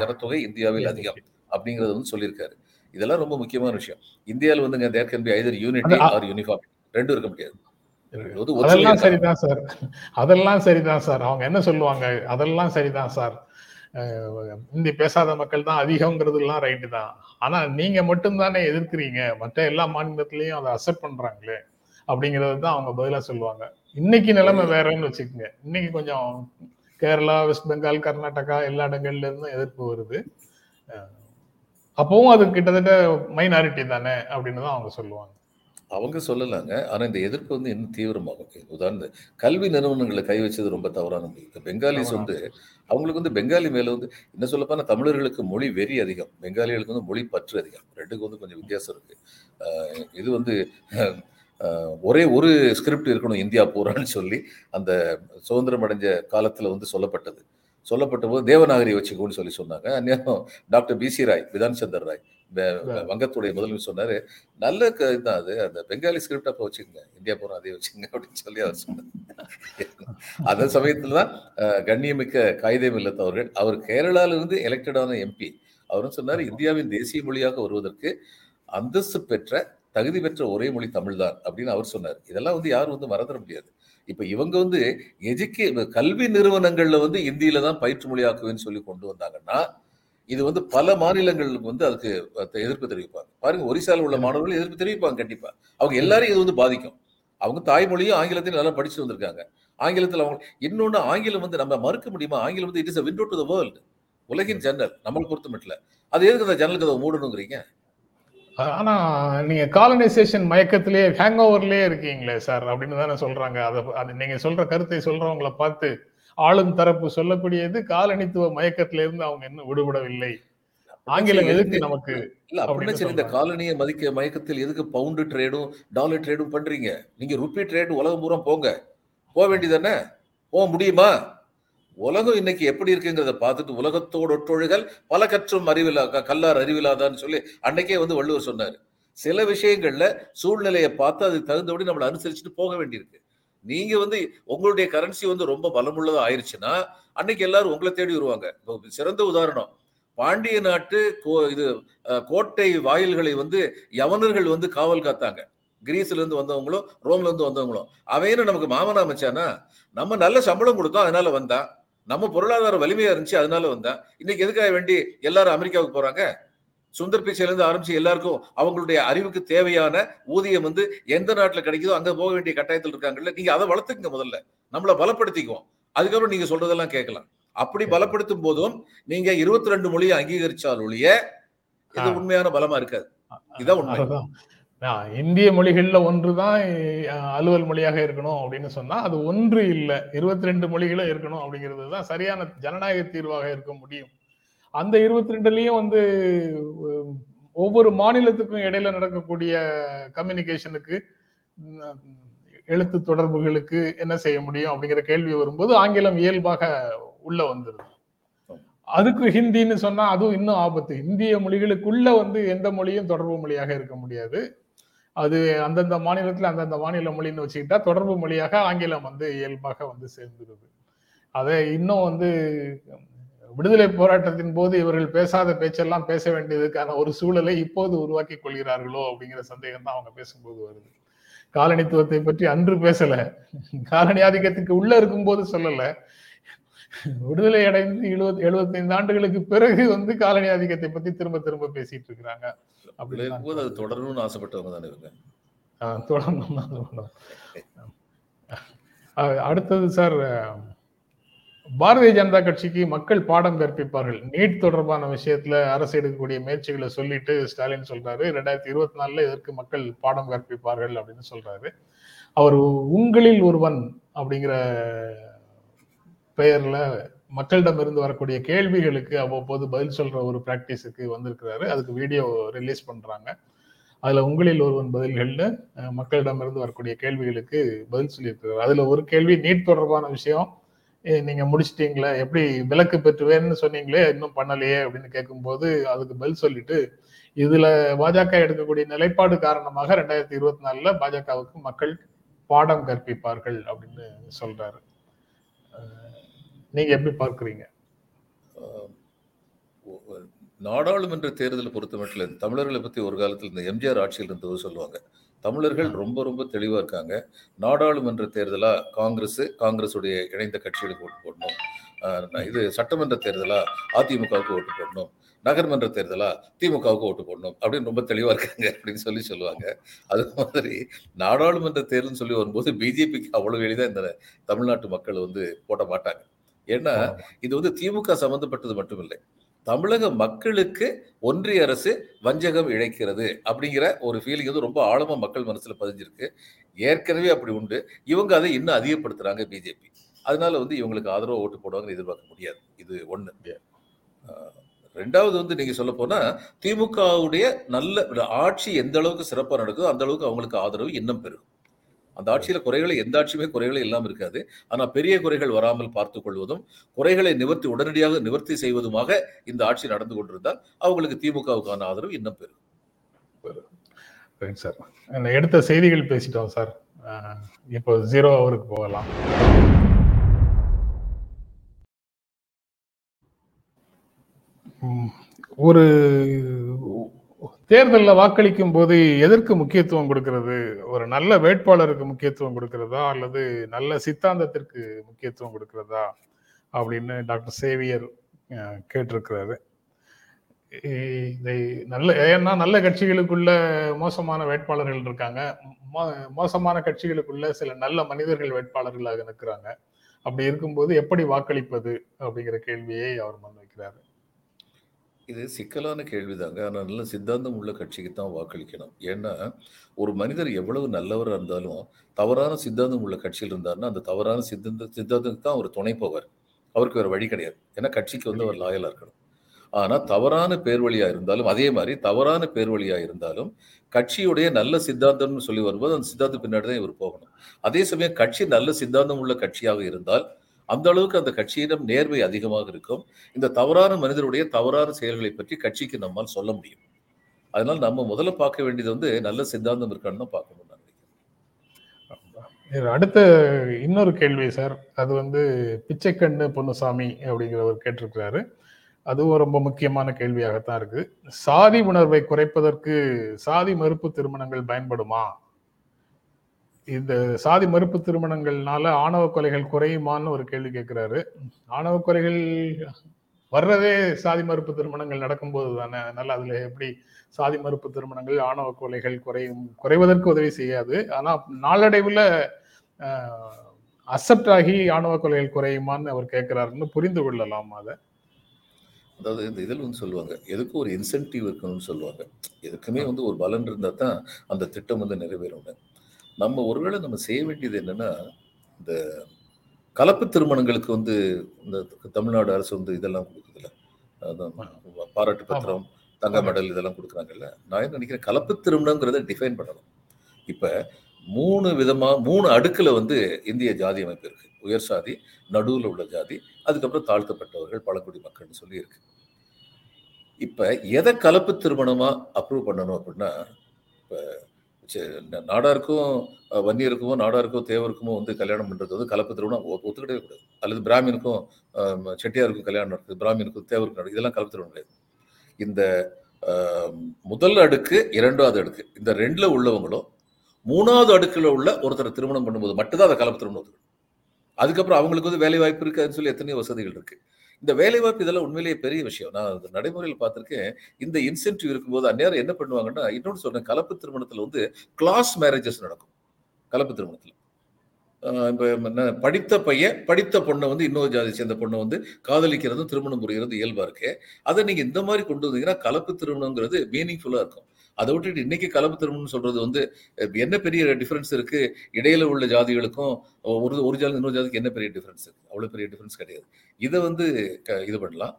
ஜனத்தொகை இந்தியாவில் அதிகம் அப்படிங்கிறத வந்து சொல்லியிருக்காரு. இதெல்லாம் ரொம்ப முக்கியமான விஷயம். இந்தியாவில் வந்துங்க there can be either unity or uniformity, ரெண்டும் இருக்க முடியாது. அதெல்லாம் சரிதான் சார், அதெல்லாம் சரிதான் சார். அவங்க என்ன சொல்லுவாங்க, அதெல்லாம் சரிதான் சார், இந்தி பேசாத மக்கள் தான் அதிகம்ங்கிறதுலாம் ரைட்டு தான். ஆனா நீங்க மட்டும்தானே எதிர்க்கிறீங்க, மற்ற எல்லா மாநிலத்திலையும் அதை அக்செப்ட் பண்றாங்களே அப்படிங்கறது தான் அவங்க பதிலா சொல்லுவாங்க. இன்னைக்கு நிலைமை வேறன்னு வச்சுக்கோங்க. இன்னைக்கு கொஞ்சம் கேரளா, வெஸ்ட் பெங்கால், கர்நாடகா எல்லா இடங்கள்ல இருந்தும் எதிர்ப்பு வருது. அப்பவும் அது கிட்டத்தட்ட மைனாரிட்டி தானே அப்படின்னு தான் அவங்க சொல்லுவாங்க. அவங்க சொல்லலாங்க, ஆனால் இந்த எதிர்ப்பு வந்து இன்னும் தீவிரமாகும். உதாரணம், கல்வி நிறுவனங்களை கை வச்சது ரொம்ப தவறான முடிவு. பெங்காலிஸ் வந்து அவங்களுக்கு வந்து பெங்காலி மேலே வந்து என்ன சொல்லப்போனா தமிழர்களுக்கு மொழி வெறி அதிகம், பெங்காலிகளுக்கு வந்து மொழி பற்று அதிகம். ரெண்டுக்கு வந்து கொஞ்சம் வித்தியாசம் இருக்குது. இது வந்து ஒரே ஒரு ஸ்கிரிப்ட் இருக்கணும் இந்தியா பூரான்னு சொல்லி அந்த சுதந்திரம் அடைஞ்ச காலத்தில் வந்து சொல்லப்பட்டது. சொல்லப்பட்ட போது தேவநாகரி வச்சுக்கோன்னு சொல்லி சொன்னாங்க. அந்நேரம் doctor B C Roy, விதான்சந்தர் Roy, வங்கத்துடைய முதல்வர் சொன்னார், நல்ல இதுதான் அது, அந்த பெங்காலி ஸ்கிரிப்ட் அப்போ வச்சுக்கோங்க, இந்தியா போகிறோம் அதே வச்சுக்கோங்க அப்படின்னு சொல்லி அவர் சொன்னார். அந்த சமயத்தில் தான் கண்ணியமிக்க காயிதே மில்லத் அவர்கள், அவர் கேரளாவிலிருந்து எலெக்டடான எம்பி, அவரும் சொன்னார் இந்தியாவின் தேசிய மொழியாக வருவதற்கு அந்தஸ்து பெற்ற தகுதி பெற்ற ஒரே மொழி தமிழ் தான் அப்படின்னு அவர் சொன்னார். இதெல்லாம் யாரும் மறந்துட முடியாது. இப்போ இவங்க கல்வி நிறுவனங்கள்ல இந்தியில தான் பயிற்று மொழியாக்குவேன்னு சொல்லி கொண்டு வந்தாங்கன்னா இது பல மாநிலங்களுக்கு அதுக்கு எதிர்ப்பு தெரிவிப்பாங்க. பாருங்க, ஒரிசால உள்ள மாணவர்கள் எதிர்ப்பு தெரிவிப்பாங்க கண்டிப்பா. அவங்க எல்லாரும் இது பாதிக்கும். அவங்க தாய்மொழியும் ஆங்கிலத்தையும் நல்லா படிச்சு வந்திருக்காங்க. ஆங்கிலத்தில் அவங்க இன்னொன்று, ஆங்கிலம் நம்ம மறுக்க முடியுமா? ஆங்கிலம் it is a window to the world, உலகின் ஜன்னல், நம்மளுக்கு பொறுத்த மட்டும். அது எதுக்கு அந்த ஜன்னலுக்கு அதை மூடணுங்கிறீங்க? ஆனா நீங்க காலனைசேஷன் மயக்கத்திலே ஹேங் ஓவர்லயே இருக்கீங்களே சார் அப்படின்னு தானே சொல்றாங்க. அதை நீங்க சொல்ற கருத்தை சொல்றவங்களை பார்த்து ஆளும் தரப்பு சொல்லக்கூடியது காலனித்துவ மயக்கத்தில இருந்து அவங்க இன்னும் விடுபடவில்லை. ஆங்கிலம் எதுக்கு நமக்கு இல்ல அப்படின்னா சரி, இந்த காலனிய மதிக்க மயக்கத்தில் எதுக்கு பவுண்டு ட்ரேடும் டாலர் ட்ரேடும் பண்றீங்க? நீங்க ருப்பி ட்ரேடு உலகம் பூரா போங்க, போக வேண்டியதானே, போக முடியுமா? உலகம் இன்னைக்கு எப்படி இருக்குங்கிறத பார்த்துட்டு உலகத்தோடு ஒற்றொழுகல் பல கற்றும் அறிவிலா கல்லார் அறிவிலாதான்னு சொல்லி அன்னைக்கே வள்ளுவர் சொன்னார். சில விஷயங்கள்ல சூழ்நிலையை பார்த்து அதுக்கு தகுந்தபடி நம்மளை அனுசரிச்சுட்டு போக வேண்டியிருக்கு. நீங்க உங்களுடைய கரன்சி ரொம்ப பலமுள்ளதா ஆயிருச்சுன்னா அன்னைக்கு எல்லாரும் உங்களை தேடி வருவாங்க. சிறந்த உதாரணம், பாண்டிய நாட்டு கோட்டை வாயில்களை யவனர்கள் காவல் காத்தாங்க. கிரீஸ்ல இருந்து வந்தவங்களும் ரோம்ல இருந்து வந்தவங்களும் அவனும் நமக்கு மாமனா அமைச்சானா? நம்ம நல்ல சம்பளம் கொடுத்தோம், அதனால வந்தான். நம்ம பொருளாதார வலிமையா இருந்துச்சு, அதனால வந்தான். இன்னைக்கு எதுக்காக வேண்டி எல்லாரும் அமெரிக்காவுக்கு போறாங்க? சுந்தர் பிச்சையிலேருந்து ஆரம்பிச்சு எல்லாருக்கும் அவங்களுடைய அறிவுக்கு தேவையான ஊதியம் எந்த நாட்டுல கிடைக்குதோ அங்க போக வேண்டிய கட்டாயத்தில் இருக்காங்கல்ல. நீங்க அதை வளர்த்துக்குங்க, முதல்ல நம்மள பலப்படுத்திக்குவோம், அதுக்கப்புறம் நீங்க சொல்றதெல்லாம் கேட்கலாம். அப்படி பலப்படுத்தும் போதும் நீங்க 22 மொழியை அங்கீகரிச்சால் ஒழிய இது உண்மையான பலமா இருக்காது. இதான் உண்மை. இந்திய மொழிகள்ல ஒன்றுதான் அலுவல் மொழியாக இருக்கணும் அப்படின்னு சொன்னா அது ஒன்று இல்லை, 22 மொழிகள இருக்கணும் அப்படிங்கிறது தான் சரியான ஜனநாயக தீர்வாக இருக்க முடியும். அந்த 22லயும் ஒவ்வொரு மாநிலத்துக்கும் இடையில நடக்கக்கூடிய கம்யூனிகேஷனுக்கு, எழுத்து தொடர்புகளுக்கு என்ன செய்ய முடியும் அப்படிங்கிற கேள்வி வரும்போது ஆங்கிலம் இயல்பாக உள்ள வந்துருது. அதுக்கு ஹிந்தின்னு சொன்னா அதுவும் இன்னும் ஆபத்து. இந்திய மொழிகளுக்குள்ள எந்த மொழியும் தொடர்பு மொழியாக இருக்க முடியாது. அது அந்தந்த மாநிலத்துல அந்தந்த மாநில மொழின்னு வச்சுக்கிட்டா தொடர்பு மொழியாக ஆங்கிலம் இயல்பாக சேர்ந்துருது. அதை இன்னும் விடுதலை போராட்டத்தின் போது இவர்கள் பேசாத பேச்செல்லாம் பேச வேண்டியதுக்கான ஒரு சூழலை இப்போது உருவாக்கி கொள்கிறார்களோ அப்படிங்கிற சந்தேகம் தான் அவங்க பேசும்போது வருது. காலனித்துவத்தை பற்றி அன்று பேசல, காலனி ஆதிக்கத்துக்கு உள்ள இருக்கும்போது சொல்லல, விடுதலை அடைந்து 75 ஆண்டுகளுக்கு பிறகு காலனி ஆதிக்கத்தை பத்தி திரும்ப திரும்ப பேசிட்டு இருக்காங்க. அப்படி தொடரணும்னு ஆசைப்பட்டவங்க தானே இவங்க. அடுத்தது சார், பாரதிய ஜனதா கட்சிக்கு மக்கள் பாடம் கற்பிப்பார்கள், நீட் தொடர்பான விஷயத்துல அரசு எடுக்கக்கூடிய முயற்சிகளை சொல்லிட்டு ஸ்டாலின் சொல்றாரு 2024 இதற்கு மக்கள் பாடம் கற்பிப்பார்கள் அப்படின்னு சொல்றாரு. அவர் உங்களில் ஒருவன் அப்படிங்கிற பெயர்ல மக்களிடமிருந்து வரக்கூடிய கேள்விகளுக்கு அவ்வப்போது பதில் சொல்ற ஒரு பிராக்டிஸுக்கு வந்திருக்கிறாரு. அதுக்கு வீடியோ ரிலீஸ் பண்றாங்க. அதுல உங்களில் ஒருவன் பதில்கள்ல மக்களிடமிருந்து வரக்கூடிய கேள்விகளுக்கு பதில் சொல்லியிருக்கிறார். அதுல ஒரு கேள்வி, நீட் தொடர்பான விஷயம் நீங்க முடிச்சிட்டீங்களா, எப்படி விலக்கு பெற்றுவேன்னு சொன்னீங்களே இன்னும் பண்ணலையே அப்படின்னு கேட்கும்போது அதுக்கு பதில் சொல்லிட்டு இதுல பாஜக எடுக்கக்கூடிய நிலைப்பாடு காரணமாக 2024 பாஜகவுக்கு மக்கள் பாடம் கற்பிப்பார்கள் அப்படின்னு சொல்றாரு. நீங்க எப்படி பார்க்குறீங்க? நாடாளுமன்ற தேர்தலை பொறுத்த மட்டும் தமிழர்களை பற்றி ஒரு காலத்தில் இந்த எம்ஜிஆர் ஆட்சியில் இருந்தது சொல்லுவாங்க, தமிழர்கள் ரொம்ப ரொம்ப தெளிவாக இருக்காங்க. நாடாளுமன்ற தேர்தலாக காங்கிரஸுடைய இணைந்த கட்சிகளுக்கு ஓட்டு போடணும், இது சட்டமன்ற தேர்தலாக அதிமுகவுக்கு ஓட்டு போடணும், நகர்மன்ற தேர்தலா திமுகவுக்கு ஓட்டு போடணும் அப்படின்னு ரொம்ப தெளிவாக இருக்காங்க அப்படின்னு சொல்லி சொல்லுவாங்க. அது மாதிரி நாடாளுமன்ற தேர்தல்னு சொல்லி வரும்போது பிஜேபிக்கு அவ்வளோ எளிதாக இந்த தமிழ்நாட்டு மக்கள் போட மாட்டாங்க. ஏன்னா இது திமுக சம்பந்தப்பட்டது மட்டும் இல்லை, தமிழக மக்களுக்கு ஒன்றிய அரசு வஞ்சகம் இழைக்கிறது அப்படிங்கிற ஒரு ஃபீலிங் ரொம்ப ஆழமாக மக்கள் மனசில் பதிஞ்சிருக்கு. ஏற்கனவே அப்படி உண்டு, இவங்க அதை இன்னும் அதிகப்படுத்துகிறாங்க பிஜேபி. அதனால இவங்களுக்கு ஆதரவாக ஓட்டு போடுவாங்கன்னு எதிர்பார்க்க முடியாது. இது ஒன்று. ரெண்டாவது நீங்க சொல்ல போனா திமுகவுடைய நல்ல ஆட்சி எந்த அளவுக்கு சிறப்பாக நடக்குதோ அந்த அளவுக்கு அவங்களுக்கு ஆதரவு இன்னும் பெருகும். அந்த ஆட்சியில குறைகளை எந்த ஆட்சியுமே குறைகளே இல்லாமல் இருக்காது. ஆனால் பெரிய குறைகள் வராமல் பார்த்துக் கொள்வதும் குறைகளை உடனடியாக நிவர்த்தி செய்வதுமாக இந்த ஆட்சி நடந்து கொண்டிருந்தால் அவங்களுக்கு திமுகவுக்கான ஆதரவு இன்னும் பெரும். சார் எடுத்த செய்திகள் பேசிட்டோம் சார், இப்போ 0 ஹவருக்கு போகலாம். ஒரு தேர்தலில் வாக்களிக்கும் போது எதற்கு முக்கியத்துவம் கொடுக்கிறது? ஒரு நல்ல வேட்பாளருக்கு முக்கியத்துவம் கொடுக்கிறதா அல்லது நல்ல சித்தாந்தத்திற்கு முக்கியத்துவம் கொடுக்கிறதா அப்படின்னு டாக்டர் சேவியர் கேட்டிருக்கிறாரு. இதை நல்ல ஏன்னா நல்ல கட்சிகளுக்குள்ள மோசமான வேட்பாளர்கள் இருக்காங்க, மோசமான கட்சிகளுக்குள்ள சில நல்ல மனிதர்கள் வேட்பாளர்களாக இருக்கிறாங்க. அப்படி இருக்கும்போது எப்படி வாக்களிப்பது அப்படிங்கிற கேள்வியை அவர் முன்வைக்கிறாரு. இது சிக்கலான கேள்விதாங்க. ஆனால் நல்ல சித்தாந்தம் உள்ள கட்சிக்கு தான் வாக்களிக்கணும். ஏன்னா ஒரு மனிதர் எவ்வளவு நல்லவராக இருந்தாலும் தவறான சித்தாந்தம் உள்ள கட்சியில் இருந்தாருன்னா அந்த தவறான சித்தாந்தத்துக்கு தான் அவர் துணை போவார். அவருக்கு வேறு வழி கிடையாது. ஏன்னா கட்சிக்கு அவர் லாயலாக இருக்கணும். ஆனால் தவறான பேர் வழியாக இருந்தாலும் அதே மாதிரி தவறான பேர் வழியாக இருந்தாலும் கட்சியுடைய நல்ல சித்தாந்தம்னு சொல்லி வரும்போது அந்த சித்தாந்தம் பின்னாடி தான் இவர் போகணும். அதே சமயம் கட்சி நல்ல சித்தாந்தம் உள்ள கட்சியாக இருந்தால் அந்த அளவுக்கு அந்த கட்சியிடம் நேர்மை அதிகமாக இருக்கும். இந்த தவறான மனிதருடைய தவறான செயல்களை பற்றி கட்சிக்கு நம்மால் சொல்ல முடியும். அதனால நம்ம முதல்ல பார்க்க வேண்டியது நல்ல சித்தாந்தம் இருக்கான்னு தான் பார்க்கணும் நான் நினைக்கிறேன். அடுத்த இன்னொரு கேள்வி சார், அது பிச்சைக்கண்ணு பொன்னசாமி அப்படிங்கிறவர் கேட்டிருக்கிறாரு. அதுவும் ரொம்ப முக்கியமான கேள்வியாகத்தான் இருக்கு. சாதி உணர்வை குறைப்பதற்கு சாதி மறுப்பு திருமணங்கள் பயன்படுமா? இந்த சாதி மறுப்பு திருமணங்கள்னால ஆணவ கொலைகள் குறையுமான்னு ஒரு கேள்வி கேட்கிறாரு. ஆணவ கொலைகள் வர்றதே சாதி மறுப்பு திருமணங்கள் நடக்கும்போது தானே. அதனால அதுல எப்படி சாதி மறுப்பு திருமணங்கள் ஆணவ கொலைகள் குறைவதற்கு உதவி செய்யாது. ஆனா நாளடைவுல அக்செப்ட் ஆகி ஆணவ கொலைகள் குறையுமான்னு அவர் கேட்கிறாருன்னு புரிந்து கொள்ளலாம். அதை அதாவது இந்த இதில் சொல்லுவாங்க, எதுக்கு ஒரு இன்சென்டிவ் இருக்கணும்னு சொல்லுவாங்க. எதுக்குமே ஒரு பலன் இருந்தால் தான் அந்த திட்டம் நிறைவேறும்னு. நம்ம ஒருவேளை நம்ம செய்ய வேண்டியது என்னென்னா, இந்த கலப்பு திருமணங்களுக்கு இந்த தமிழ்நாடு அரசு இதெல்லாம் கொடுக்குதுல்ல, பாராட்டு பத்திரம், தங்க மெடல் இதெல்லாம் கொடுக்குறாங்கல்ல. நான் என்ன நினைக்கிறேன், கலப்பு திருமணங்கிறத டிஃபைன் பண்ணணும். இப்போ 3 விதமாக 3 அடுக்கில் இந்திய ஜாதி அமைப்பு இருக்குது. உயர் சாதி, நடுவில் உள்ள ஜாதி, அதுக்கப்புறம் தாழ்த்தப்பட்டவர்கள், பழங்குடி மக்கள்னு சொல்லி இருக்கு. இப்போ எதை கலப்பு திருமணமாக அப்ரூவ் பண்ணணும் அப்படின்னா, இப்போ நாடாருக்கும் வன்னியருக்குமோ நாடாருக்கும் தேவருக்குமோ கல்யாணம் பண்ணுறது கலப்பு திருமணம் ஒத்துக்கிட்டே கூடாது. அல்லது பிராமினுக்கும் செட்டியாருக்கும் கல்யாணம் நடக்குது, பிராமினுக்கும் தேவருக்கும் நடக்குது, இதெல்லாம் கலப்பு திருமணம் கிடையாது. இந்த முதல் அடுக்கு, 2வது அடுக்கு, இந்த 2ல் உள்ளவங்களும் 3வது அடுக்கில் உள்ள ஒருத்தரை திருமணம் பண்ணும்போது மட்டும்தான் அதை கலப்பு திருமணம் ஒத்துக்கணும். அதுக்கப்புறம் அவங்களுக்கு வேலை வாய்ப்பு இருக்குன்னு சொல்லி எத்தனையோ வசதிகள் இருக்குது. இந்த வேலைவாய்ப்பு இதெல்லாம் உண்மையிலேயே பெரிய விஷயம். நான் இந்த நடைமுறையில் பார்த்துருக்கேன். இந்த இன்சென்டிவ் இருக்கும்போது அந்நேரம் என்ன பண்ணுவாங்கன்னா, இன்னொன்று சொன்னேன், கலப்பு திருமணத்தில் கிளாஸ் மேரேஜஸ் நடக்கும். கலப்பு திருமணத்தில் இப்போ படித்த பையன் படித்த பொண்ணை இன்னொரு ஜாதி சேர்ந்த பொண்ணை காதலிக்கிறதும் திருமணம் புரிகிறது இயல்பாக இருக்கு. அதை நீங்கள் இந்த மாதிரி கொண்டு வந்தீங்கன்னா கலப்பு திருமணங்கிறது மீனிங்ஃபுல்லாக இருக்கும். அதை விட்டுட்டு இன்னைக்கு கலப்பு திருமணம்னு சொல்றது என்ன பெரிய டிஃபரன்ஸ் இருக்கு? இடையில உள்ள ஜாதிகளுக்கும் ஒரு ஜாதி இன்னொரு ஜாதிக்கு என்ன பெரிய டிஃபரன்ஸ் இருக்கு? அவ்வளோ பெரிய டிஃபரன்ஸ் கிடையாது. இதை இது பண்ணலாம்.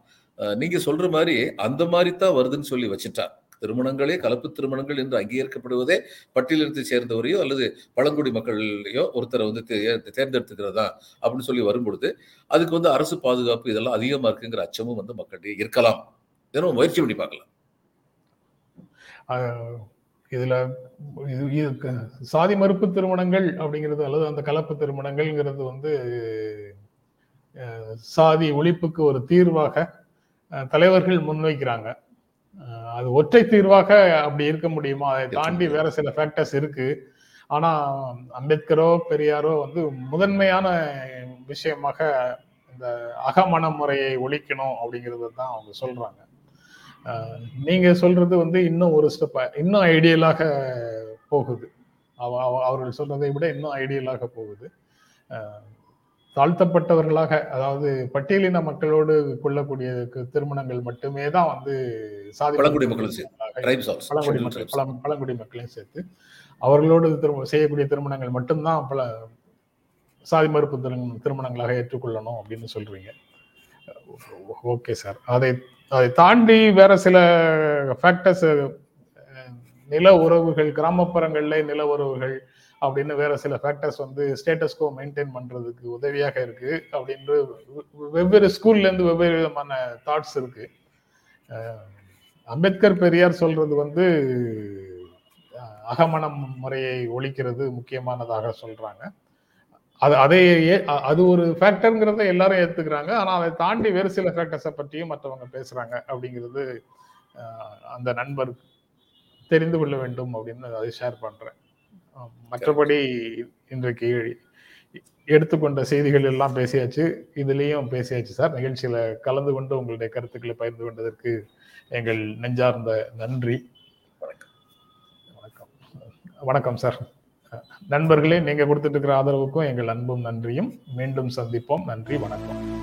நீங்க சொல்ற மாதிரி அந்த மாதிரி தான் வருதுன்னு சொல்லி வச்சுட்டா, திருமணங்களே கலப்பு திருமணங்கள் என்று அங்கீகரிக்கப்படுவதே பட்டியலினத்தை சேர்ந்தவரையோ அல்லது பழங்குடி மக்களையோ ஒருத்தரை தேர்ந்தெடுத்துக்கிறதா அப்படின்னு சொல்லி வரும்பொழுது அதுக்கு அரசு பாதுகாப்பு இதெல்லாம் அதிகமா இருக்குங்கிற அச்சமும் மக்கள்கிட்டே இருக்கலாம். இதெல்லாம் முயற்சி பண்ணி பார்க்கலாம். இதுல சாதி மறுப்பு திருமணங்கள் அப்படிங்கிறது அல்லது அந்த கலப்பு திருமணங்கள்ங்கிறது சாதி ஒழிப்புக்கு ஒரு தீர்வாக தலைவர்கள் முன்வைக்கிறாங்க. அது ஒற்றை தீர்வாக அப்படி இருக்க முடியுமா? அதை தாண்டி வேற சில ஃபேக்டர்ஸ் இருக்கு. ஆனா அம்பேத்கரோ பெரியாரோ முதன்மையான விஷயமாக இந்த அகமண முறையை ஒழிக்கணும் அப்படிங்கிறது தான் அவங்க சொல்றாங்க. நீங்க சொல்றது இன்னும் ஒரு ஸ்டெப், இன்னும் ஐடியலாக போகுது. அவர்கள் சொல்றதை விட இன்னும் ஐடியலாக போகுது. தாழ்த்தப்பட்டவர்களாக, அதாவது பட்டியலின மக்களோடு கொள்ளக்கூடிய திருமணங்கள் மட்டுமே தான் பழங்குடி மக்களையும் சேர்த்து அவர்களோடு செய்யக்கூடிய திருமணங்கள் மட்டும்தான் பல சாதி மறுப்பு திருமணங்களாக ஏற்றுக்கொள்ளணும் அப்படின்னு சொல்றீங்க. ஓகே சார், அதை தாண்டி வேற சில ஃபேக்டர்ஸ், நில உறவுகள், கிராமப்புறங்கள்ல நில உறவுகள், அப்படின்னு வேற சில ஃபேக்டர்ஸ் வந்து ஸ்டேட்டஸ்கோ மெயின்டைன் பண்றதுக்கு உதவியாக இருக்கு அப்படின்ற வெவ்வேறு ஸ்கூல்ல இருந்து வெவ்வேறு விதமான தாட்ஸ் இருக்கு. அம்பேத்கர் பெரியார் சொல்றது வந்து அகமணம் முறையை ஒழிக்கிறது முக்கியமானதாக சொல்றாங்க. அது ஒரு ஃபேக்டருங்கிறத எல்லாரும் ஏத்துக்கிறாங்க. ஆனா அதை தாண்டி வேறு சில ஃபேக்டர்ஸை பற்றியும் மற்றவங்க பேசுறாங்க அப்படிங்கிறது அந்த நண்பர் தெரிந்து கொள்ள வேண்டும் அப்படின்னு அதை ஷேர் பண்றேன். மற்றபடி இன்றைக்கு எடுத்துக்கொண்ட செய்திகள் எல்லாம் பேசியாச்சு, இதுலேயும் பேசியாச்சு சார். நிகழ்ச்சியில கலந்து கொண்டு உங்களுடைய கருத்துக்களை பகிர்ந்து கொண்டதற்கு எங்கள் நெஞ்சார்ந்த நன்றி. வணக்கம். வணக்கம் சார். நண்பர்களே, நீங்க கொடுத்துட்டு இருக்கிற ஆதரவுக்கும் எங்கள் அன்பும் நன்றியும். மீண்டும் சந்திப்போம். நன்றி, வணக்கம்.